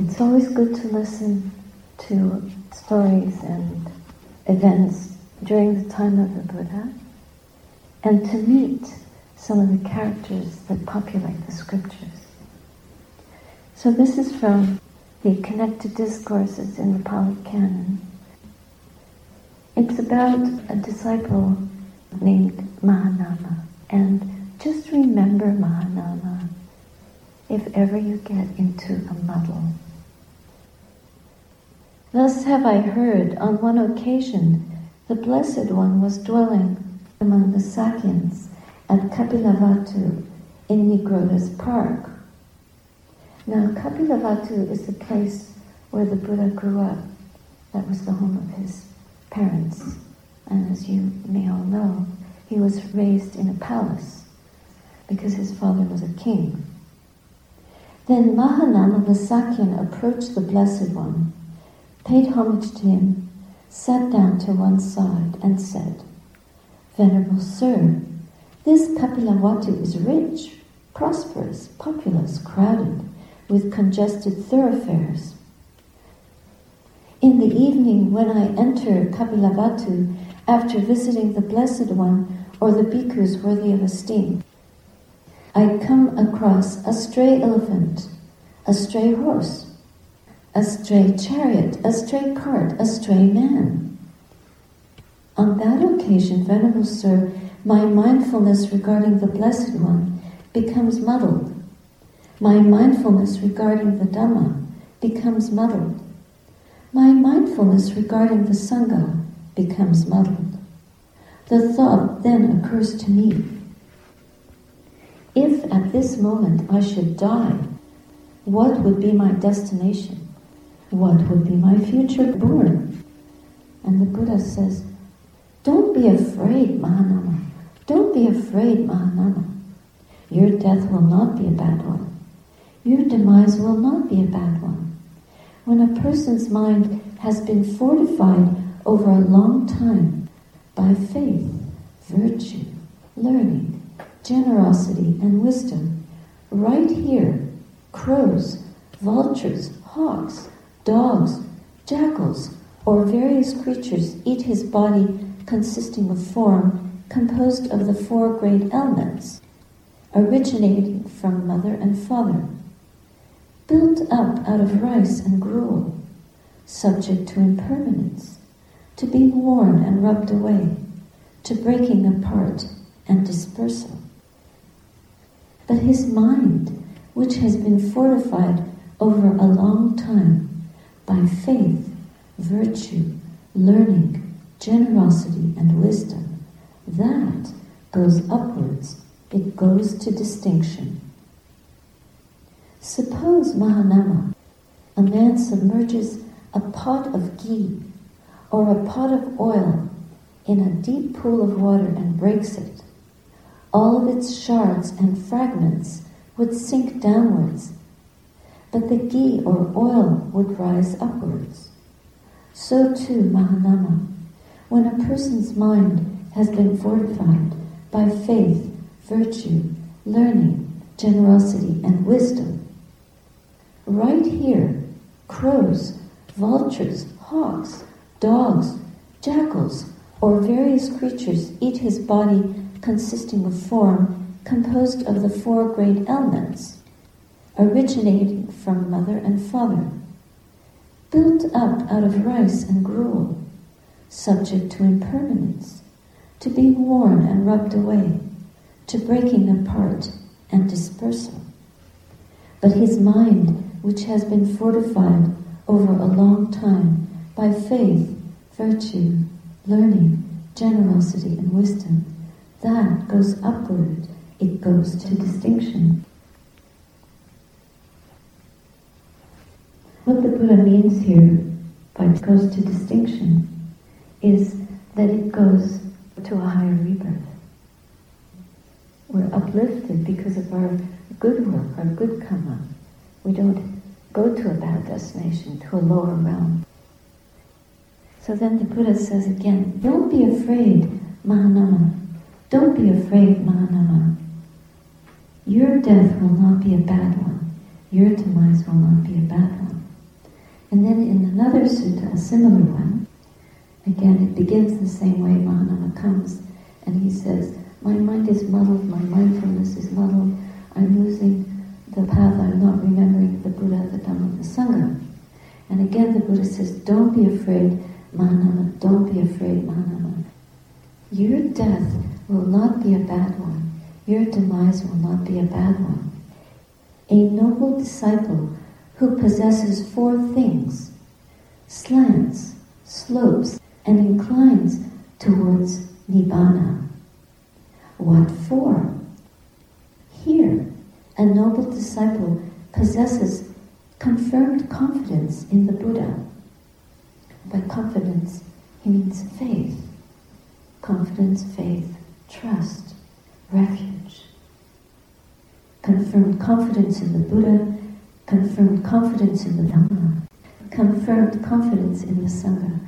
It's always good to listen to stories and events during the time of the Buddha and to meet some of the characters that populate the scriptures. So this is from the Connected Discourses in the Pali Canon. It's about a disciple named Mahanama. And just remember Mahanama if ever you get into a muddle. Thus have I heard, on one occasion, the Blessed One was dwelling among the Sakyans at Kapilavatthu in Nigroda's park. Now, Kapilavatthu is the place where the Buddha grew up. That was the home of his parents. And as you may all know, he was raised in a palace because his father was a king. Then Mahanama the Sakyan approached the Blessed One, paid homage to him, sat down to one side and said, "Venerable Sir, this Kapilavatthu is rich, prosperous, populous, crowded, with congested thoroughfares. In the evening, when I enter Kapilavatthu, after visiting the Blessed One or the bhikkhus worthy of esteem, I come across a stray elephant, a stray horse, a stray chariot, a stray cart, a stray man. On that occasion, Venerable Sir, my mindfulness regarding the Blessed One becomes muddled. My mindfulness regarding the Dhamma becomes muddled. My mindfulness regarding the Sangha becomes muddled. The thought then occurs to me, if at this moment I should die, what would be my destination? What would be my future born?" And the Buddha says, "Don't be afraid, Mahanama. Don't be afraid, Mahanama. Your death will not be a bad one. Your demise will not be a bad one. When a person's mind has been fortified over a long time by faith, virtue, learning, generosity, and wisdom, right here, crows, vultures, hawks, dogs, jackals, or various creatures eat his body consisting of form composed of the four great elements, originating from mother and father, built up out of rice and gruel, subject to impermanence, to being worn and rubbed away, to breaking apart and dispersal. But his mind, which has been fortified over a long time by faith, virtue, learning, generosity, and wisdom, that goes upwards, it goes to distinction. Suppose, Mahanama, a man submerges a pot of ghee or a pot of oil in a deep pool of water and breaks it. All of its shards and fragments would sink downwards, but the ghee or oil would rise upwards. So too, Mahanama, when a person's mind has been fortified by faith, virtue, learning, generosity, and wisdom, right here, crows, vultures, hawks, dogs, jackals, or various creatures eat his body consisting of form composed of the four great elements, originating from mother and father, built up out of rice and gruel, subject to impermanence, to being worn and rubbed away, to breaking apart and dispersal. But his mind, which has been fortified over a long time by faith, virtue, learning, generosity, and wisdom, that goes upward, it goes to distinction." What the Buddha means here by goes to distinction is that it goes to a higher rebirth. We're uplifted because of our good work, our good karma. We don't go to a bad destination, to a lower realm. So then the Buddha says again, "Don't be afraid, Mahanama. Don't be afraid, Mahanama. Your death will not be a bad one. Your demise will not be a bad one. And then in another sutta, a similar one, again it begins the same way. Mahanama comes and he says, my mind is muddled, my mindfulness is muddled, I'm losing the path, I'm not remembering the Buddha, the Dhamma, the Sangha. And again the Buddha says, don't be afraid, Mahanama, don't be afraid, Mahanama. Your death will not be a bad one. Your demise will not be a bad one. A noble disciple who possesses four things, slants, slopes, and inclines towards Nibbāna. What for? Here, a noble disciple possesses confirmed confidence in the Buddha. By confidence, he means faith. Confidence, faith, trust, refuge. Confirmed confidence in the Buddha, confirmed confidence in the Dhamma, confirmed confidence in the Sangha.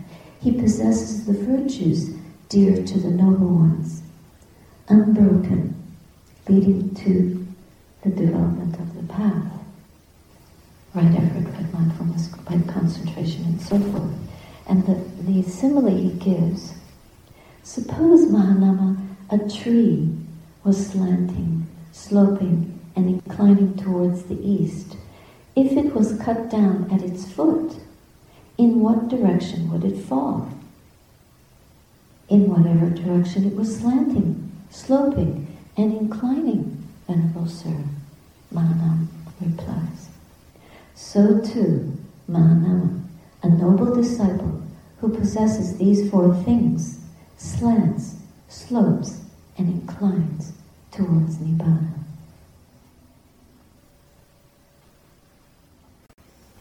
He possesses the virtues dear to the noble ones, unbroken, leading to the development of the path. Right effort, right mindfulness, right concentration, and so forth. And the simile he gives, suppose, Mahanama, a tree was slanting, sloping, and inclining towards the east. If it was cut down at its foot, in what direction would it fall? In whatever direction it was slanting, sloping, and inclining, Venerable Sir, Mahanama replies. So too, Mahanama, a noble disciple who possesses these four things, slants, slopes, and inclines towards Nibbāna.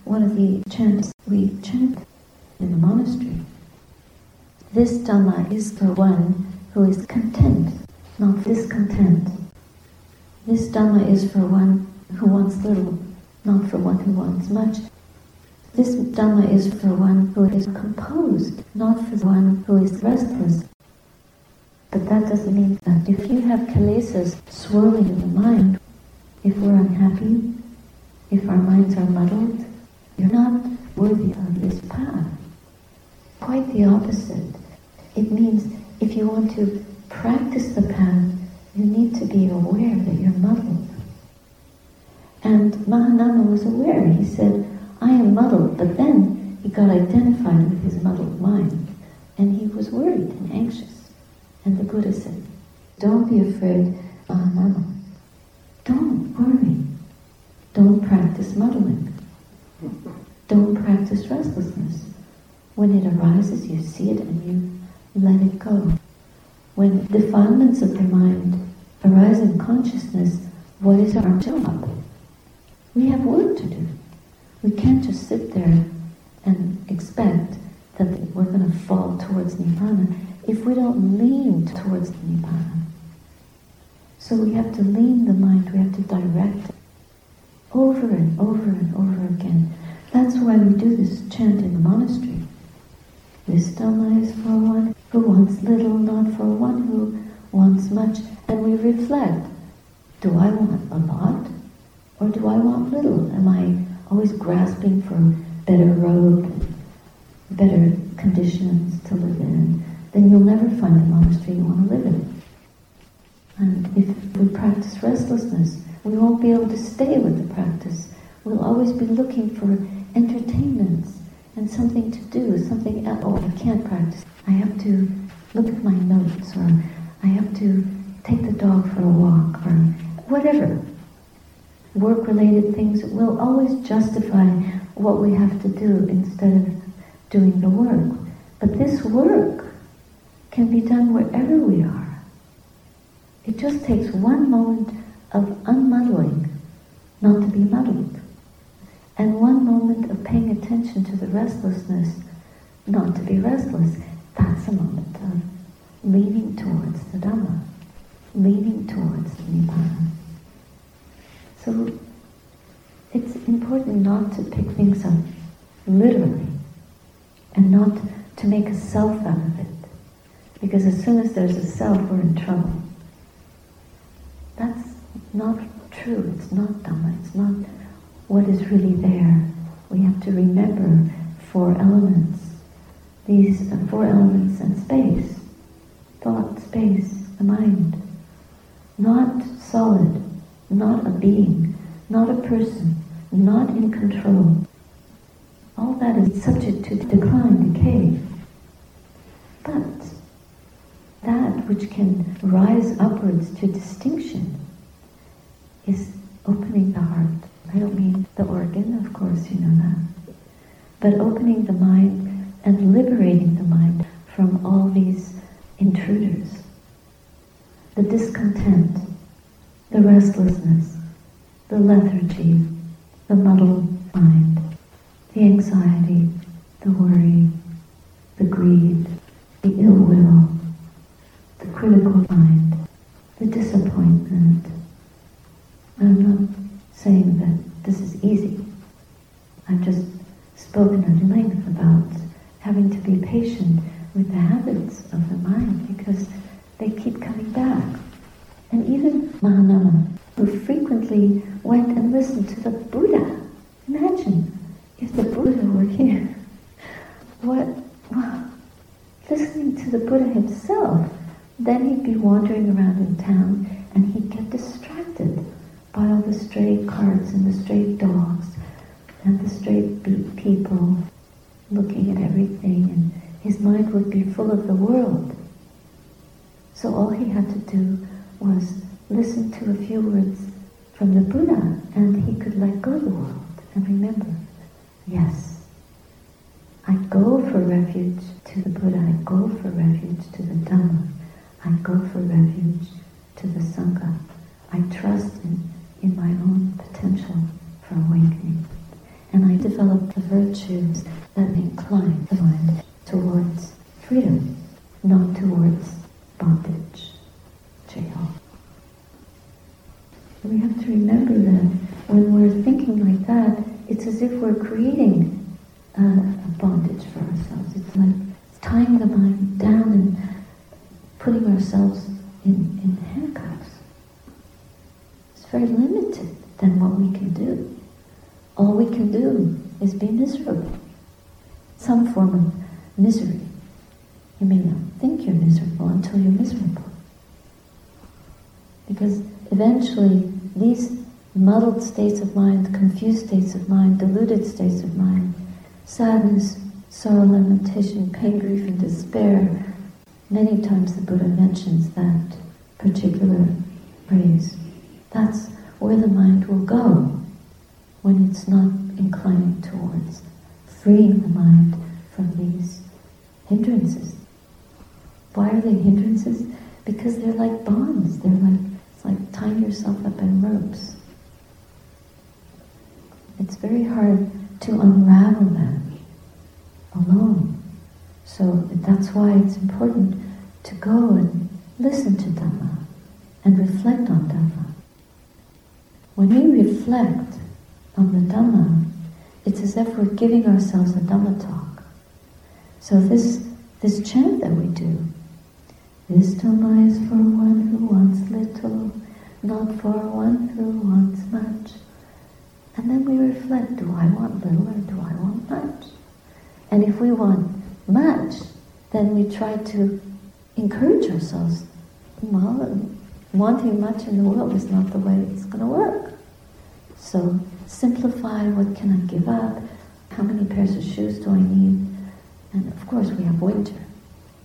One of the chants we chant in the monastery, this Dhamma is the one who is content, not discontent. This Dhamma is for one who wants little, not for one who wants much. This Dhamma is for one who is composed, not for one who is restless. But that doesn't mean that if you have kilesas swirling in the mind, if we're unhappy, if our minds are muddled, you're not worthy of this path. Quite the opposite. It means if you want to practice the path, you need to be aware that you're muddled. And Mahanama was aware. He said, I am muddled. But then he got identified with his muddled mind. And he was worried and anxious. And the Buddha said, don't be afraid, Mahanama. Don't worry. Don't practice muddling. Don't practice restlessness. When it arises, you see it and you let it go. When defilements of the mind arise in consciousness, what is our job? We have work to do. We can't just sit there and expect that we're going to fall towards Nibbāna if we don't lean towards Nibbāna. So we have to lean the mind, we have to direct it over and over and over again. That's why we do this chant in the monastery. This Dhamma is for one who wants little, not for one who wants much. And we reflect, do I want a lot or do I want little? Am I always grasping for better road, better conditions to live in? Then you'll never find the monastery you want to live in. And if we practice restlessness, we won't be able to stay with the practice. We'll always be looking for entertainments and something to do, something else. Oh, I can't practice. I have to look at my notes, or I have to take the dog for a walk, or whatever. Work-related things will always justify what we have to do instead of doing the work. But this work can be done wherever we are. It just takes one moment of unmuddling, not to be muddled, and one moment of paying attention to the restlessness, not to be restless. That's a moment of leaning towards the Dhamma, leaning towards the Nibbāna. So it's important not to pick things up literally, and not to make a self out of it, because as soon as there's a self, we're in trouble. That's not true, it's not Dhamma, it's not what is really there. We have to remember four elements, these four elements and space, thought, space, the mind. Not solid, not a being, not a person, not in control. All that is subject to decline, decay. But that which can rise upwards to distinction is opening the heart. I don't mean the organ, of course, you know that. But opening the mind and liberating the mind from all these intruders. The discontent, the restlessness, the lethargy, the muddled mind, the anxiety, the worry, the greed, the ill will, the critical mind, the disappointment. I'm not saying that this is easy. I've just spoken at length about having to be patient with the habits of the mind because they keep coming back. And even Mahanama, who frequently went and listened to the Buddha. Imagine if the Buddha were here. Wow. Listening to the Buddha himself, then he'd be wandering around in town and he'd get distracted by all the stray carts and the stray dogs and the stray people looking at everything, and his mind would be full of the world. So all he had to do was listen to a few words from the Buddha, and he could let go of the world and remember, yes, I go for refuge to the Buddha, I go for refuge to the Dhamma, I go for refuge to the Sangha, I trust in my own potential for awakening. And I develop the virtues that incline the mind towards freedom, not towards bondage, jail. We have to remember that when we're thinking like that, it's as if we're creating a bondage for ourselves. It's like tying the mind down and putting ourselves in handcuffs. It's very limited than what we can do. All we can do is be miserable. Some form of misery. You may not think you're miserable until you're miserable. Because eventually these muddled states of mind, confused states of mind, deluded states of mind, sadness, sorrow, lamentation, pain, grief, and despair. Many times the Buddha mentions that particular phrase. That's where the mind will go when it's not inclining towards freeing the mind from these hindrances. Why are they hindrances? Because they're like bonds. It's like tying yourself up in ropes. It's very hard to unravel that alone. So that's why it's important to go and listen to Dhamma and reflect on Dhamma. When we reflect on the Dhamma, it's as if we're giving ourselves a Dhamma talk. So this chant that we do, this Dhamma is for one who wants little, not for one who wants much. And then we reflect, do I want little or do I want much? And if we want much, then we try to encourage ourselves. Well, wanting much in the world is not the way it's going to work. So simplify, what can I give up? How many pairs of shoes do I need? And of course we have winter,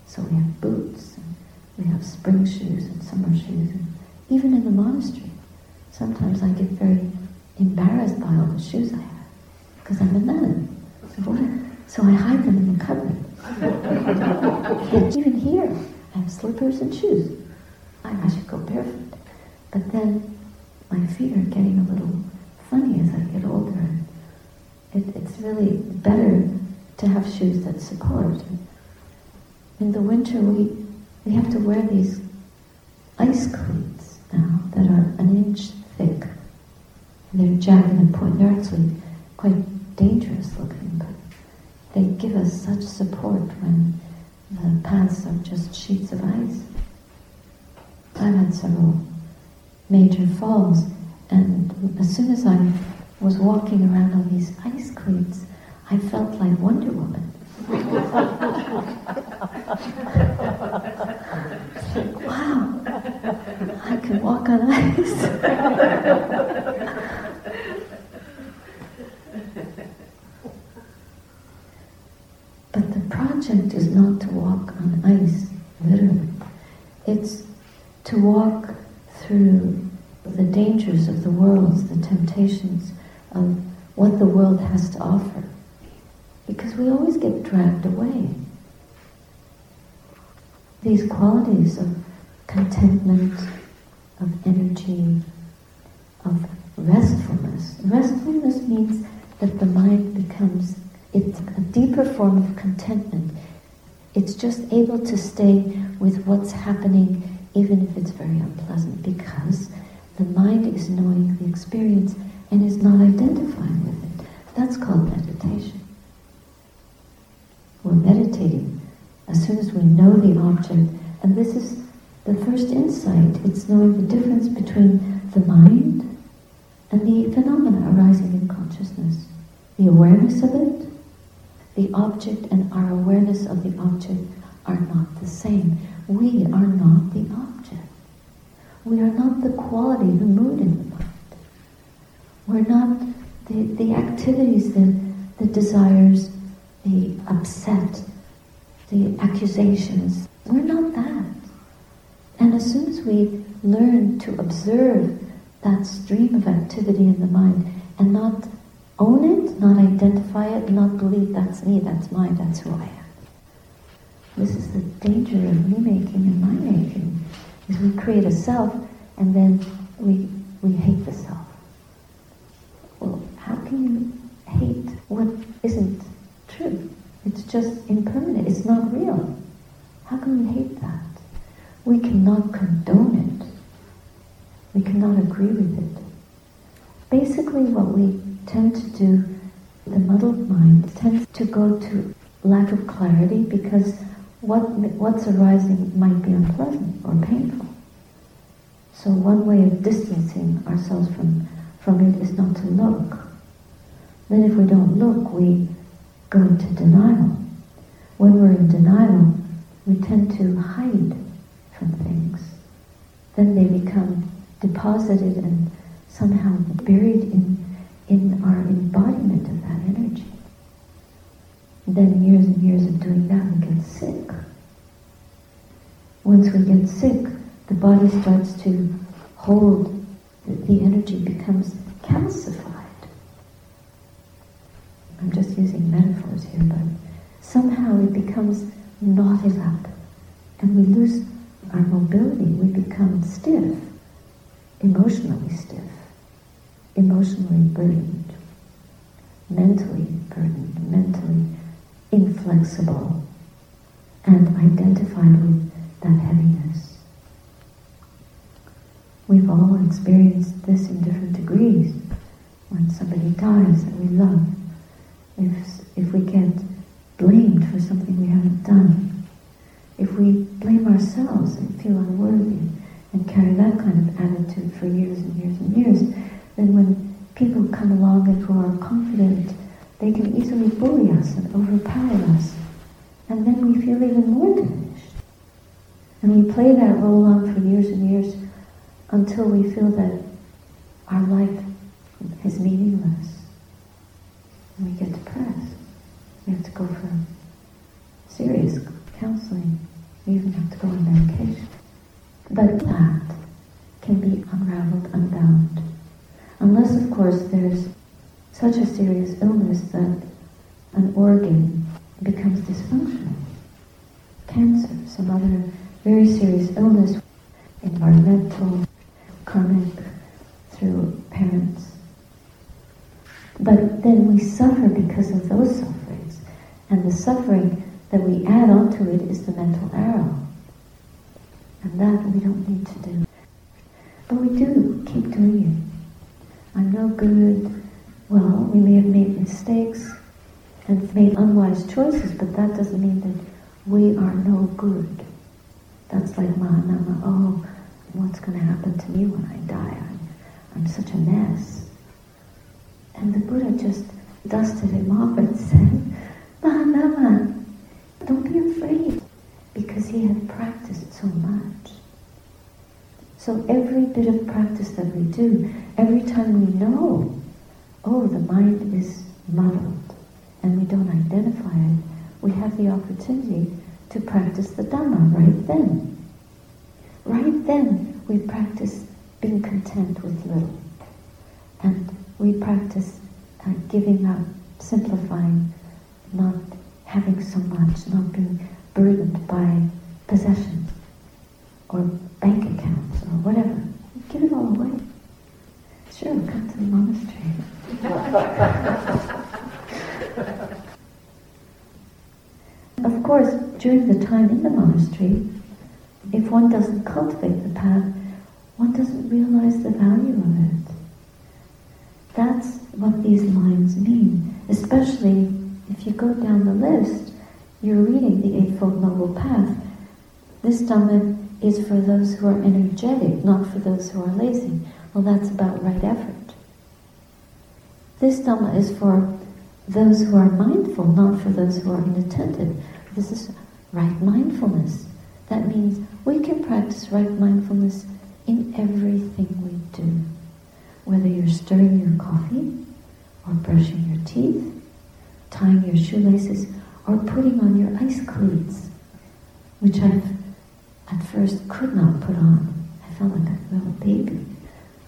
so we have boots. We have spring shoes and summer shoes, and even in the monastery. Sometimes I get very embarrassed by all the shoes I have, because I'm a nun. So I hide them in the cupboard. Even here, I have slippers and shoes. I should go barefoot. But then my feet are getting a little funny as I get older. It's really better to have shoes that support. In the winter, we have to wear these ice cleats now that are an inch thick. They're jagged and pointed. They're actually quite dangerous looking, but they give us such support when the paths are just sheets of ice. I've had several major falls, and as soon as I was walking around on these ice cleats, I felt like Wonder Woman. Wow, I can walk on ice. But the project is not to walk on ice, literally. It's to walk through the dangers of the world, the temptations of what the world has to offer. Because we always get dragged away. These qualities of contentment, of energy, of restfulness. Restfulness means that the mind becomes, it's a deeper form of contentment. It's just able to stay with what's happening, even if it's very unpleasant, because the mind is knowing the experience and is not identifying with it. That's called meditation. We're meditating as soon as we know the object. And this is the first insight. It's knowing the difference between the mind and the phenomena arising in consciousness. The awareness of it, the object and our awareness of the object are not the same. We are not the object. We are not the quality, the mood in the mind. We're not the activities, the desires, the upset, the accusations. We're not that. And as soon as we learn to observe that stream of activity in the mind and not own it, not identify it, not believe that's me, that's mine, that's who I am. This is the danger of me-making and my-making, is we create a self and then we hate the self. Well, how can you hate what isn't true? It's just impermanent, it's not real. How can we hate that? We cannot condone it. We cannot agree with it. Basically what we tend to do, the muddled mind tends to go to lack of clarity because what's arising might be unpleasant or painful. So one way of distancing ourselves from it is not to look. Then if we don't look, we go into denial. When we're in denial, we tend to hide from things. Then they become deposited and somehow buried in our embodiment of that energy. Then years and years of doing that, we get sick. Once we get sick, the body starts to hold, the energy becomes calcified. I'm just using metaphors here, but somehow it becomes knotted up, and we lose our mobility, we become stiff, emotionally stiff. Emotionally burdened, mentally burdened, mentally inflexible, and identified with that heaviness. We've all experienced this in different degrees. When somebody dies that we love, if we get blamed for something we haven't done, if we blame ourselves and feel unworthy and carry that kind of attitude for years and years and years, then when people come along and who are confident, they can easily bully us and overpower us. And then we feel even more diminished. And we play that role on for years and years until we feel that our life is meaningless. And we get depressed. We have to go for serious counseling. We even have to go on medication. But that can be unraveled, unbound. Unless, of course, there's such a serious illness that an organ becomes dysfunctional. Cancer, some other very serious illness, environmental, karmic, through parents. But then we suffer because of those sufferings. And the suffering that we add onto it is the mental arrow. And that we don't need to do. But we do keep doing it. I'm no good. Well, we may have made mistakes and made unwise choices, but that doesn't mean that we are no good. That's like Mahanama, oh, what's going to happen to me when I die? I'm such a mess. And the Buddha just dusted him off and said, Mahanama, don't be afraid, because he had practiced so much. So every bit of practice that we do, every time we know, oh, the mind is muddled, and we don't identify it, we have the opportunity to practice the Dhamma right then. Right then, we practice being content with little. And we practice giving up, simplifying, not having so much, not being burdened by possessions or bank accounts or whatever. Give it all away. Sure, come to the monastery. Of course, during the time in the monastery, if one doesn't cultivate the path, one doesn't realize the value of it. That's what these lines mean. Especially if you go down the list, you're reading the Eightfold Noble Path. This Dhamma is for those who are energetic, not for those who are lazy. Well, that's about right effort. This Dhamma is for those who are mindful, not for those who are inattentive. This is right mindfulness. That means we can practice right mindfulness in everything we do. Whether you're stirring your coffee, or brushing your teeth, tying your shoelaces, or putting on your ice cleats, which I at first could not put on. I felt like a little baby.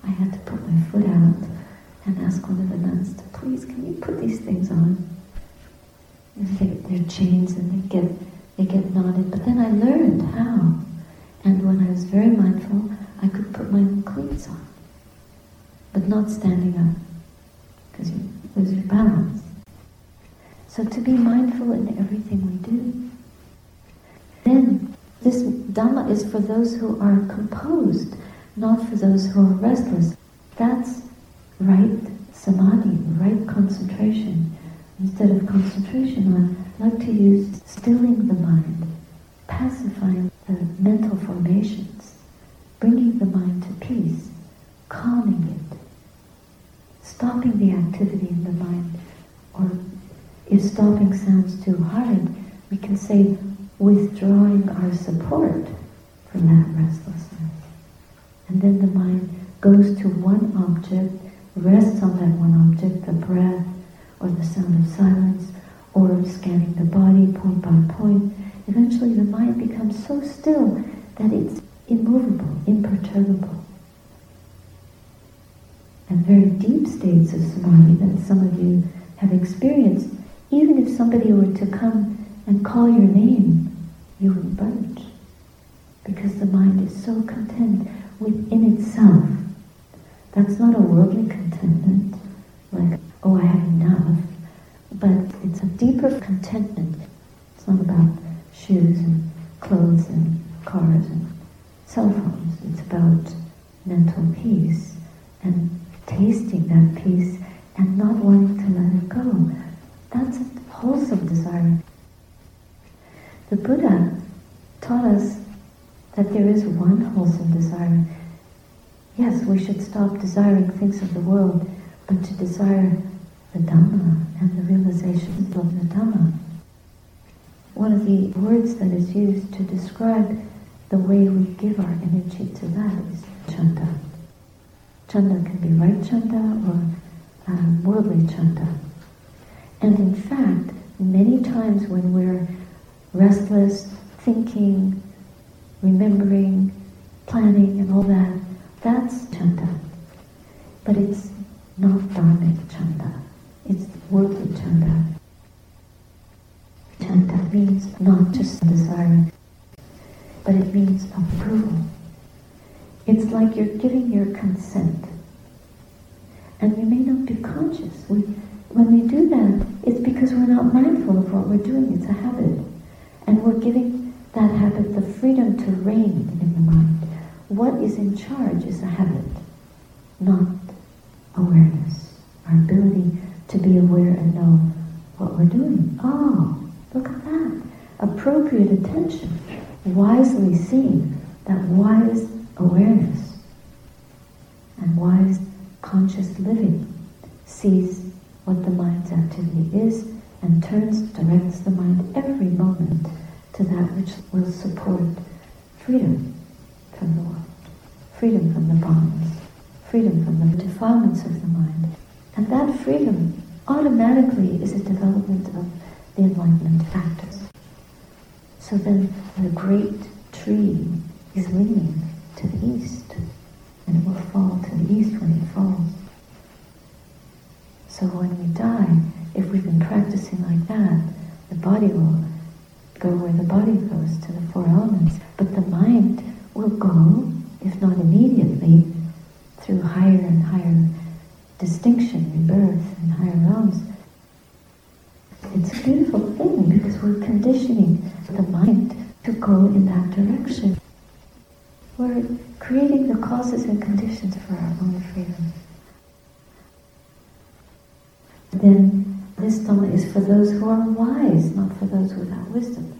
I had to put my foot out and ask one of the nuns to please, can you put these things on? And they're chains and they get knotted. But then I learned how. And when I was very mindful, I could put my own cleats on. But not standing up, because you lose your balance. So to be mindful in everything we do. Then, this Dhamma is for those who are composed, not for those who are restless. That's right samadhi, right concentration. Instead of concentration, I like to use stilling the mind, pacifying the mental formations, bringing the mind to peace, calming it. Stopping the activity in the mind, or if stopping sounds too hard, we can say withdrawing our support from that restlessness. And then the mind goes to one object, rests on that one object, the breath, or the sound of silence, or scanning the body point by point. Eventually the mind becomes so still that it's immovable, imperturbable. And very deep states of samadhi that some of you have experienced, even if somebody were to come and call your name, you wouldn't budge. Because the mind is so content within itself. That's not a worldly contentment, like, oh, I have enough. But it's a deeper contentment. It's not about shoes and clothes and cars and cell phones. It's about mental peace and tasting that peace and not wanting to let it go. That's a wholesome desire. The Buddha taught us that there is one wholesome desire. Yes, we should stop desiring things of the world, but to desire the Dhamma and the realization of the Dhamma. One of the words that is used to describe the way we give our energy to that is chanda. Chanda can be right chanda or worldly chanda. And in fact, many times when we're restless, thinking, remembering, planning and all that, that's chanda. But it's not dharmic chanda. It's worldly chanda. Chanda means not just desire, but it means approval. It's like you're giving your consent. And you may not be conscious. When we do that, it's because we're not mindful of what we're doing. It's a habit. And we're giving that habit the freedom to reign in the mind. What is in charge is a habit, not awareness. Our ability to be aware and know what we're doing. Oh, look at that. Appropriate attention. Wisely seeing that wise awareness and wise conscious living sees what the mind's activity is and directs the mind every moment to that which will support freedom from the world, freedom from the bonds, freedom from the defilements of the mind. And that freedom automatically is a development of the enlightenment practice. So then the great tree is leaning to the east, and it will fall to the east when it falls. So when we die, if we've been practicing like that, the body will go where the body goes, to the four elements, but the mind will go, if not immediately, through higher and higher distinction, rebirth, and higher realms. It's a beautiful thing because we're conditioning the mind to go in that direction. We're creating the causes and conditions for our own freedom. Then this Dhamma is for those who are wise, not for those without wisdom.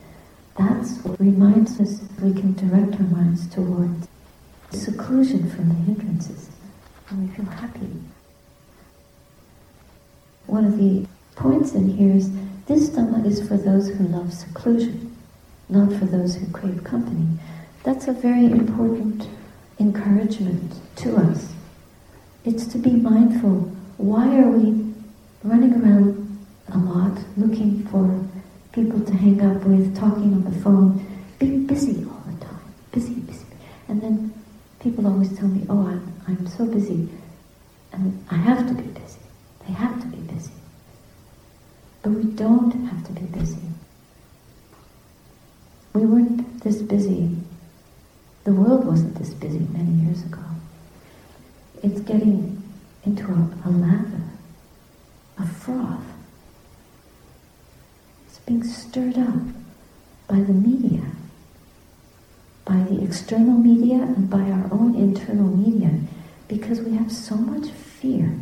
That's what reminds us we can direct our minds towards seclusion from the hindrances, and we feel happy. One of the points in here is this Dhamma is for those who love seclusion, not for those who crave company. That's a very important encouragement to us. It's to be mindful. Why are we running around a lot, looking for people to hang out with, talking on the phone, being busy all the time, busy. And then people always tell me, oh, I'm so busy, and I have to be busy. They have to be busy. But we don't have to be busy. We weren't this busy. The world wasn't this busy many years ago. It's getting into a lather, a froth. It's being stirred up by the media, by the external media and by our own internal media, because we have so much fear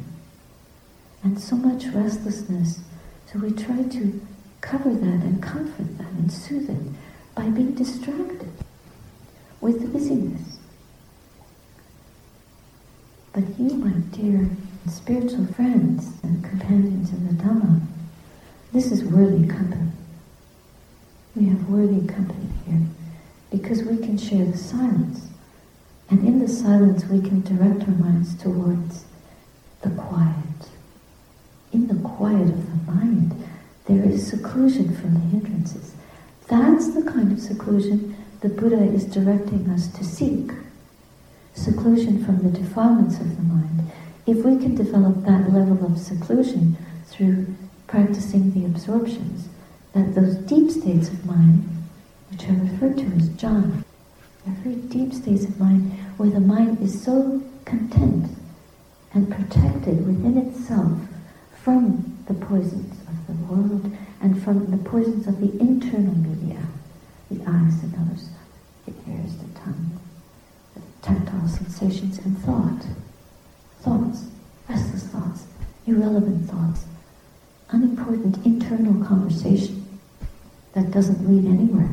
and so much restlessness. So we try to cover that and comfort that and soothe it by being distracted with the busyness. But you, my dear spiritual friends and companions in the Dhamma, this is worthy company. We have worthy company here because we can share the silence, and in the silence we can direct our minds towards the quiet. In the quiet of the mind, there is seclusion from the hindrances. That's the kind of seclusion the Buddha is directing us to seek. Seclusion from the defilements of the mind. If we can develop that level of seclusion through practicing the absorptions, that those deep states of mind, which are referred to as jhana, are very deep states of mind where the mind is so content and protected within itself from the poisons of the world and from the poisons of the internal media, the eyes, the nose, the ears, the tongue, the tactile sensations and thoughts, restless thoughts, irrelevant thoughts, unimportant internal conversation that doesn't lead anywhere.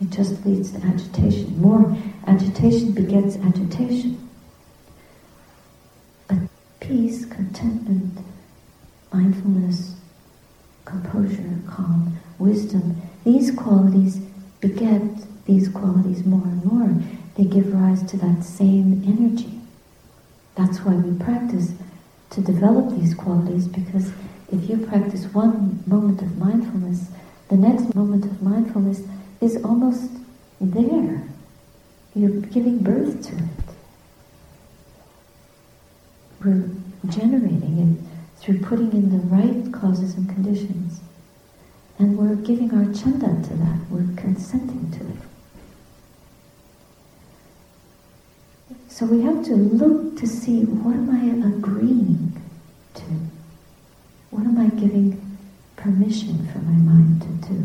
It just leads to agitation. More agitation begets agitation. But peace, contentment, mindfulness, composure, calm, wisdom, these qualities beget these qualities more and more. They give rise to that same energy. That's why we practice to develop these qualities, because if you practice one moment of mindfulness, the next moment of mindfulness is almost there. You're giving birth to it. We're generating it through putting in the right causes and conditions. And we're giving our chanda to that, we're consenting to it. So we have to look to see, what am I agreeing to? What am I giving permission for my mind to do?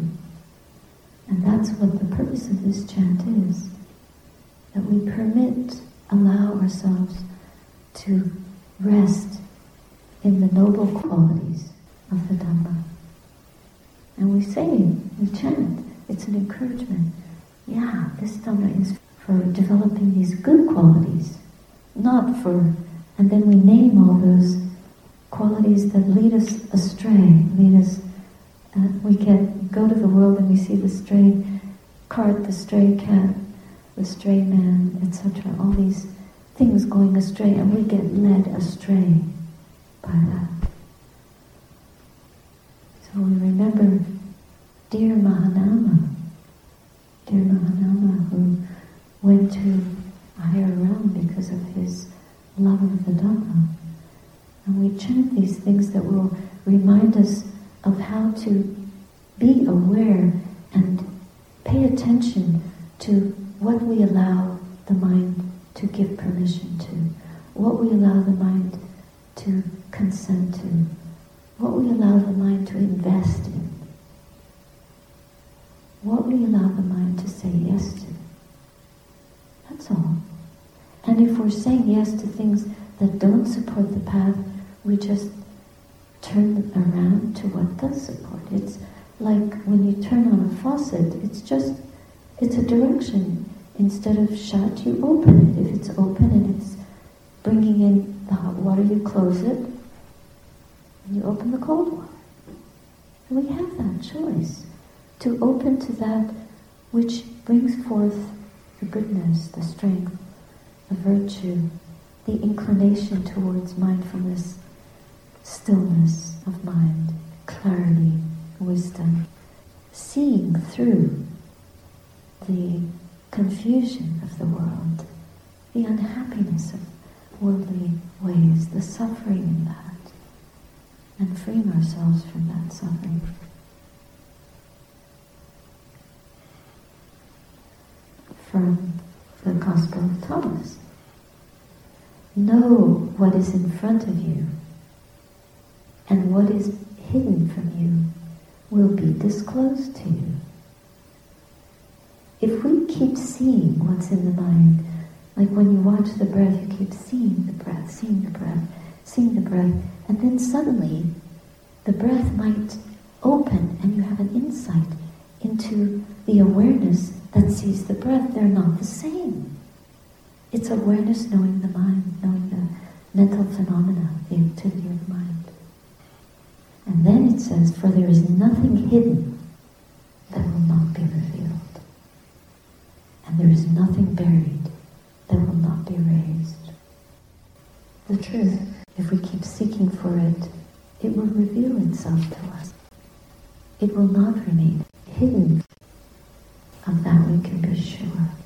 And that's what the purpose of this chant is, that we allow ourselves to rest in the noble qualities of the Dhamma. And we chant, it's an encouragement. Yeah, this Dhamma is for developing these good qualities, not for, and then we name all those qualities that lead us astray, lead us, we can go to the world and we see the stray cart, the stray cat, the stray man, etc., all these things going astray, and we get led astray by that. So we remember dear Mahanama, who went to a higher realm because of his love of the Dhamma. And we chant these things that will remind us of how to be aware and pay attention to what we allow the mind to give permission to, what we allow the mind to consent to, what we allow the mind to invest in, what we allow the mind to say yes to. That's all. And if we're saying yes to things that don't support the path, we just turn around to what does support. It's like when you turn on a faucet, it's a direction. Instead of shut, you open it. If it's open and it's bringing in the hot water, you close it and you open the cold water. And we have that choice to open to that which brings forth the goodness, the strength, the virtue, the inclination towards mindfulness, stillness of mind, clarity, wisdom, seeing through the confusion of the world, the unhappiness of worldly ways, the suffering in that, and freeing ourselves from that suffering. From the Gospel of Thomas. Know what is in front of you, and what is hidden from you will be disclosed to you. If we keep seeing what's in the mind, like when you watch the breath, you keep seeing the breath, and then suddenly the breath might open and you have an insight into the awareness that sees the breath. They're not the same. It's awareness knowing the mind, knowing the mental phenomena, the activity of the mind. And then it says, for there is nothing hidden that will not be revealed. And there is nothing buried that will not be raised. The truth, if we keep seeking for it, it will reveal itself to us. It will not remain hidden. Of that we can be sure.